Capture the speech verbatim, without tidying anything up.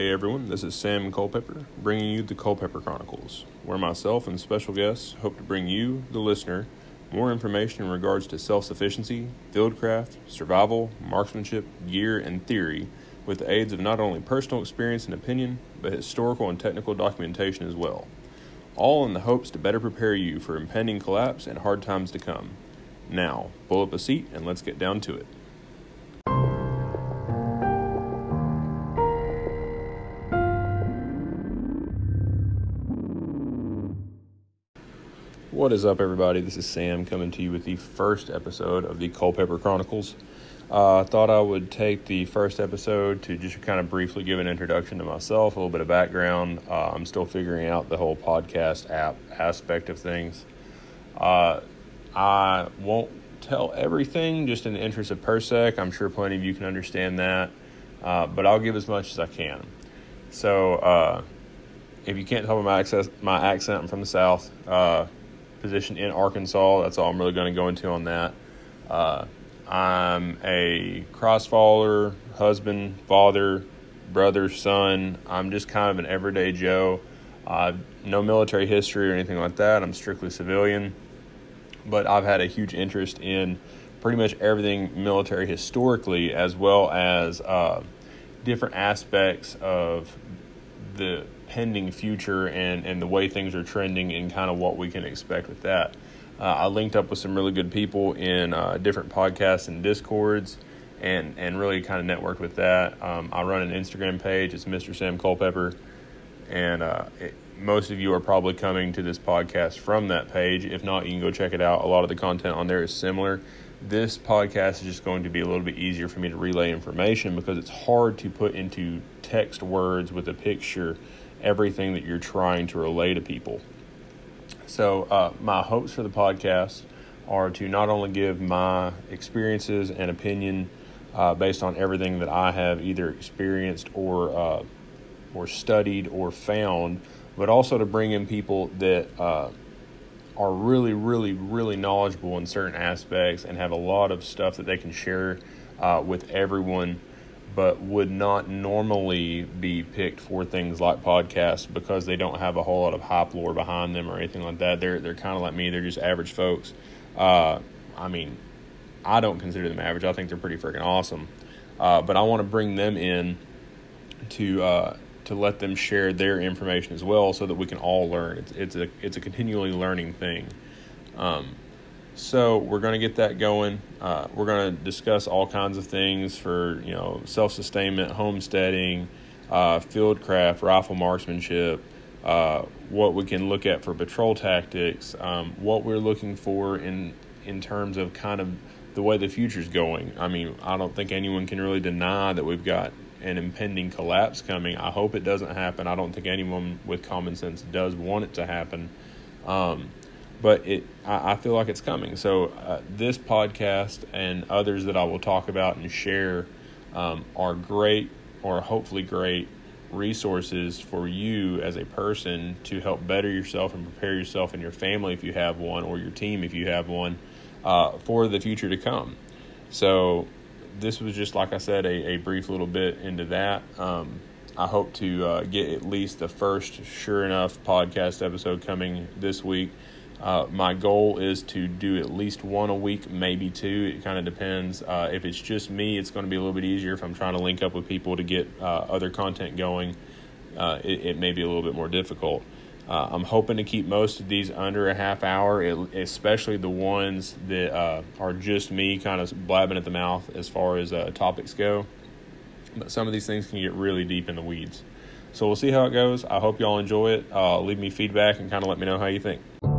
Hey everyone, this is Sam Culpepper, bringing you the Culpepper Chronicles, where myself and special guests hope to bring you, the listener, more information in regards to self-sufficiency, fieldcraft, survival, marksmanship, gear, and theory, with the aids of not only personal experience and opinion, but historical and technical documentation as well, all in the hopes to better prepare you for impending collapse and hard times to come. Now, pull up a seat and let's get down to it. What is up, everybody? This is Sam coming to you with the first episode of the Culpepper Chronicles. Uh, I thought I would take the first episode to just kind of briefly give an introduction to myself, a little bit of background. Uh, I'm still figuring out the whole podcast app aspect of things. Uh, I won't tell everything, just in the interest of parsec. I'm sure plenty of you can understand that, uh, but I'll give as much as I can. So uh, if you can't tell by my accent, my accent, I'm from the South. Uh, position in Arkansas. That's all I'm really going to go into on that. Uh, I'm a crossfaller, husband, father, brother, son. I'm just kind of an everyday Joe. Uh, no military history or anything like that. I'm strictly civilian, but I've had a huge interest in pretty much everything military historically, as well as uh, different aspects of the pending future and, and the way things are trending and kind of what we can expect with that. Uh, I linked up with some really good people in uh, different podcasts and discords and, and really kind of networked with that. Um, I run an Instagram page. It's Mister Sam Culpepper. And uh, it, most of you are probably coming to this podcast from that page. If not, you can go check it out. A lot of the content on there is similar. This podcast is just going to be a little bit easier for me to relay information because it's hard to put into text words with a picture everything that you're trying to relay to people. So uh, my hopes for the podcast are to not only give my experiences and opinion uh, based on everything that I have either experienced or uh, or studied or found, but also to bring in people that uh, are really, really, really knowledgeable in certain aspects and have a lot of stuff that they can share uh, with everyone, but would not normally be picked for things like podcasts because they don't have a whole lot of hype lore behind them or anything like that. They're they're kind of like me. They're just average folks. Uh, I mean, I don't consider them average. I think they're pretty freaking awesome. Uh, but I want to bring them in to uh, to let them share their information as well so that we can all learn. It's, it's, a, it's a continually learning thing. Um So we're going to get that going. Uh, we're going to discuss all kinds of things for, you know, self-sustainment, homesteading, uh, fieldcraft, rifle marksmanship, uh, what we can look at for patrol tactics, um, what we're looking for in in terms of kind of the way the future's going. I mean, I don't think anyone can really deny that we've got an impending collapse coming. I hope it doesn't happen. I don't think anyone with common sense does want it to happen. Um But it, I feel like it's coming. So uh, this podcast and others that I will talk about and share um, are great, or hopefully great, resources for you as a person to help better yourself and prepare yourself and your family if you have one, or your team if you have one, uh, for the future to come. So this was just, like I said, a, a brief little bit into that. Um, I hope to uh, get at least the first sure enough podcast episode coming this week. Uh, my goal is to do at least one a week, maybe two. It kind of depends. Uh, if it's just me, it's going to be a little bit easier. If I'm trying to link up with people to get uh, other content going, uh, it, it may be a little bit more difficult. Uh, I'm hoping to keep most of these under a half hour, especially the ones that uh, are just me kind of blabbing at the mouth as far as uh, topics go. But some of these things can get really deep in the weeds. So we'll see how it goes. I hope y'all enjoy it. Uh, leave me feedback and kind of let me know how you think.